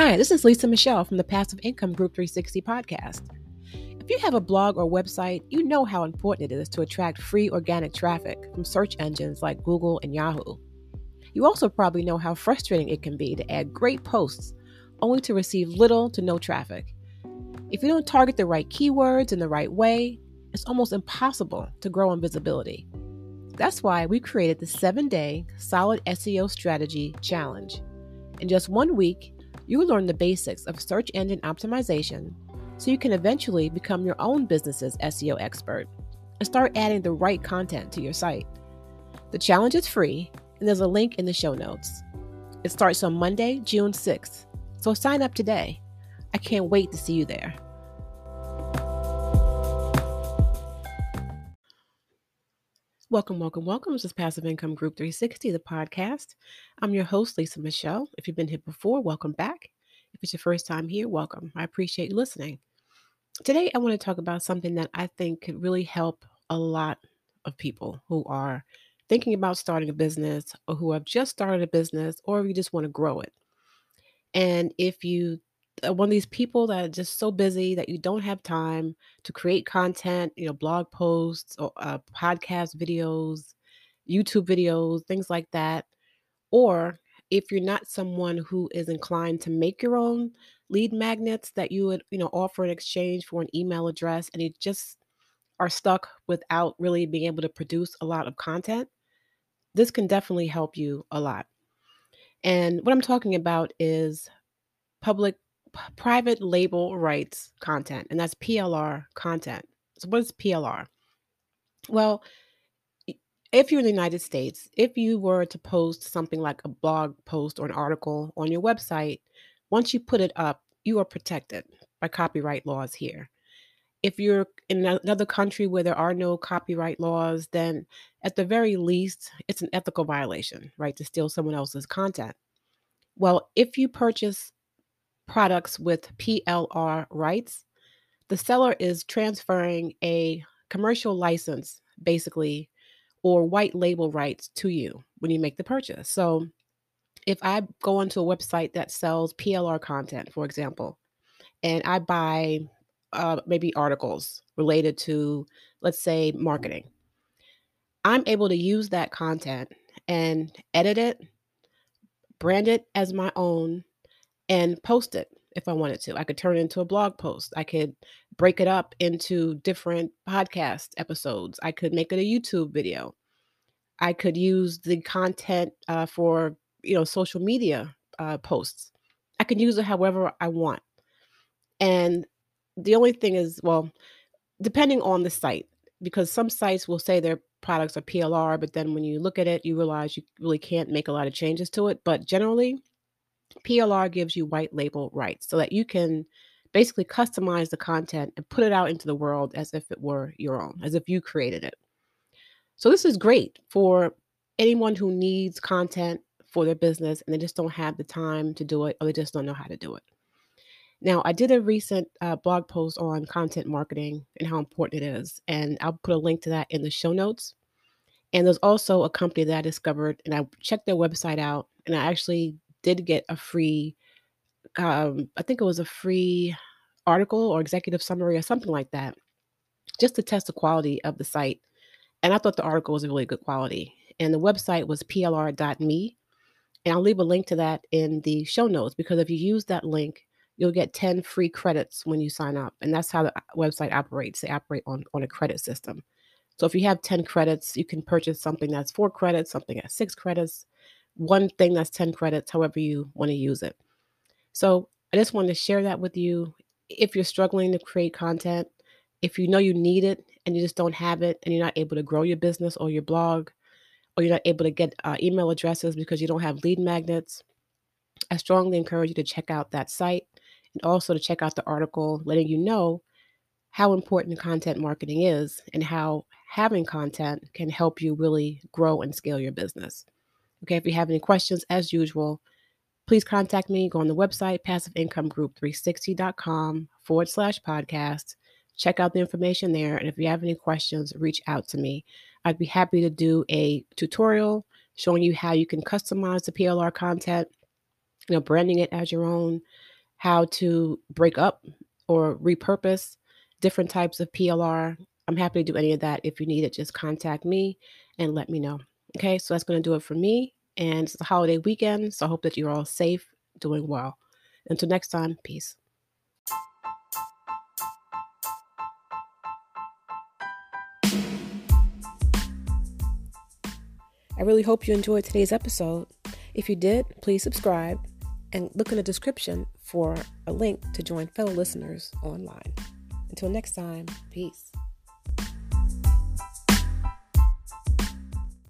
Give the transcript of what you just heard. Hi, this is Lisa Michelle from the Passive Income Group 360 podcast. If you have a blog or website, you know how important it is to attract free organic traffic from search engines like Google and Yahoo. You also probably know how frustrating it can be to add great posts only to receive little to no traffic. If you don't target the right keywords in the right way, it's almost impossible to grow in visibility. That's why we created the 7-day Solid SEO Strategy Challenge. In just 1 week, you will learn the basics of search engine optimization so you can eventually become your own business's SEO expert and start adding the right content to your site. The challenge is free, and there's a link in the show notes. It starts on Monday, June 6th, so sign up today. I can't wait to see you there. Welcome, welcome, welcome. This is Passive Income Group 360, the podcast. I'm your host, Lisa Michelle. If you've been here before, welcome back. If it's your first time here, welcome. I appreciate you listening. Today, I want to talk about something that I think could really help a lot of people who are thinking about starting a business or who have just started a business or you just want to grow it. And if you are one of these people that are just so busy that you don't have time to create content, blog posts or podcast videos, YouTube videos, things like that. Or if you're not someone who is inclined to make your own lead magnets that you would, offer in exchange for an email address, and you just are stuck without really being able to produce a lot of content, this can definitely help you a lot. And what I'm talking about is private label rights content, and that's PLR content. So what is PLR? Well, if you're in the United States, if you were to post something like a blog post or an article on your website, once you put it up, you are protected by copyright laws here. If you're in another country where there are no copyright laws, then at the very least, it's an ethical violation, right, to steal someone else's content. Well, if you purchase products with PLR rights, the seller is transferring a commercial license, basically, or white label rights to you when you make the purchase. So if I go onto a website that sells PLR content, for example, and I buy maybe articles related to, let's say, marketing, I'm able to use that content and edit it, brand it as my own, and post it if I wanted to. I could turn it into a blog post. I could break it up into different podcast episodes. I could make it a YouTube video. I could use the content for, social media posts. I could use it however I want. And the only thing is, well, depending on the site, because some sites will say their products are PLR, but then when you look at it, you realize you really can't make a lot of changes to it. But generally, PLR gives you white label rights so that you can basically customize the content and put it out into the world as if it were your own, as if you created it. So this is great for anyone who needs content for their business and they just don't have the time to do it or they just don't know how to do it. Now, I did a recent blog post on content marketing and how important it is, and I'll put a link to that in the show notes. And there's also a company that I discovered, and I checked their website out, and I actually did get a free, I think it was a free article or executive summary or something like that, just to test the quality of the site. And I thought the article was a really good quality. And the website was plr.me. And I'll leave a link to that in the show notes, because if you use that link, you'll get 10 free credits when you sign up. And that's how the website operates. They operate on a credit system. So if you have 10 credits, you can purchase something that's 4 credits, something at 6 credits, one thing that's 10 credits, however you want to use it. So I just wanted to share that with you. If you're struggling to create content, if you know you need it and you just don't have it and you're not able to grow your business or your blog, or you're not able to get email addresses because you don't have lead magnets, I strongly encourage you to check out that site. And also to check out the article letting you know how important content marketing is and how having content can help you really grow and scale your business. Okay, if you have any questions, as usual, please contact me. Go on the website, PassiveIncomeGroup360.com/podcast. Check out the information there. And if you have any questions, reach out to me. I'd be happy to do a tutorial showing you how you can customize the PLR content, branding it as your own, how to break up or repurpose different types of PLR. I'm happy to do any of that. If you need it, just contact me and let me know. Okay, so that's going to do it for me. And it's the holiday weekend, so I hope that you're all safe, doing well. Until next time, peace. I really hope you enjoyed today's episode. If you did, please subscribe and look in the description for a link to join fellow listeners online. Until next time, peace.